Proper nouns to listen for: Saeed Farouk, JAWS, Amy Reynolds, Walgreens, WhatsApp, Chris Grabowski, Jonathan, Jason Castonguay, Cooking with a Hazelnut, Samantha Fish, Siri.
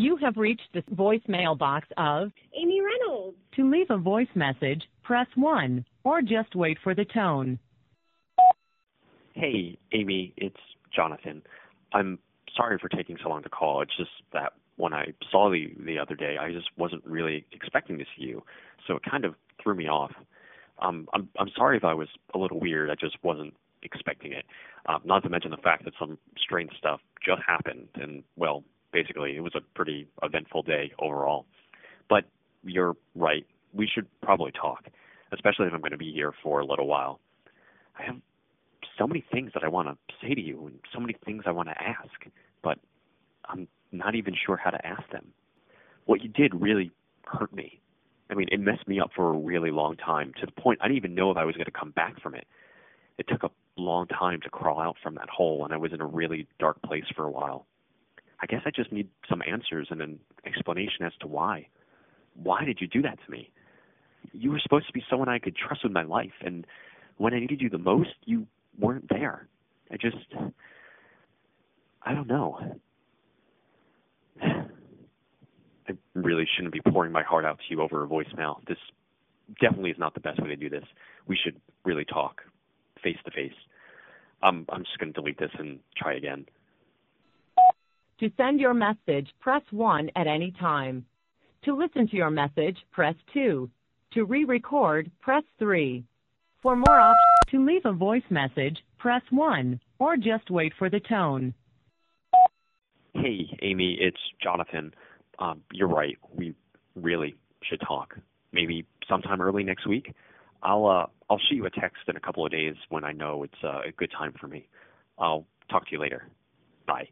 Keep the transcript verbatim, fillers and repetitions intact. You have reached the voicemail box of Amy Reynolds. To leave a voice message, press one or just wait for the tone. Hey, Amy, it's Jonathan. I'm sorry for taking so long to call. It's just that when I saw you the other day, I just wasn't really expecting to see you, so it kind of threw me off. Um, I'm, I'm sorry if I was a little weird. I just wasn't expecting it. Uh, not to mention the fact that some strange stuff just happened, and, well, basically it was a pretty eventful day overall. But you're right. We should probably talk, especially if I'm going to be here for a little while. I have so many things that I want to say to you and so many things I want to ask, but I'm not even sure how to ask them. What you did really hurt me. I mean, it messed me up for a really long time, to the point I didn't even know if I was going to come back from it. It took a long time to crawl out from that hole, and I was in a really dark place for a while. I guess I just need some answers and an explanation as to why. Why did you do that to me? You were supposed to be someone I could trust with my life, and when I needed you the most, you weren't there. I just... I don't know. I really shouldn't be pouring my heart out to you over a voicemail. This definitely is not the best way to do this. We should really talk face to face. Um, I'm just going to delete this and try again. To send your message, press one at any time. To listen to your message, press two. To re-record, press three. For more options, to leave a voice message, press one or just wait for the tone. Hey, Amy, it's Jonathan. Um, you're right. We really should talk. Maybe sometime early next week. I'll uh, I'll shoot you a text in a couple of days when I know it's uh, a good time for me. I'll talk to you later. Bye.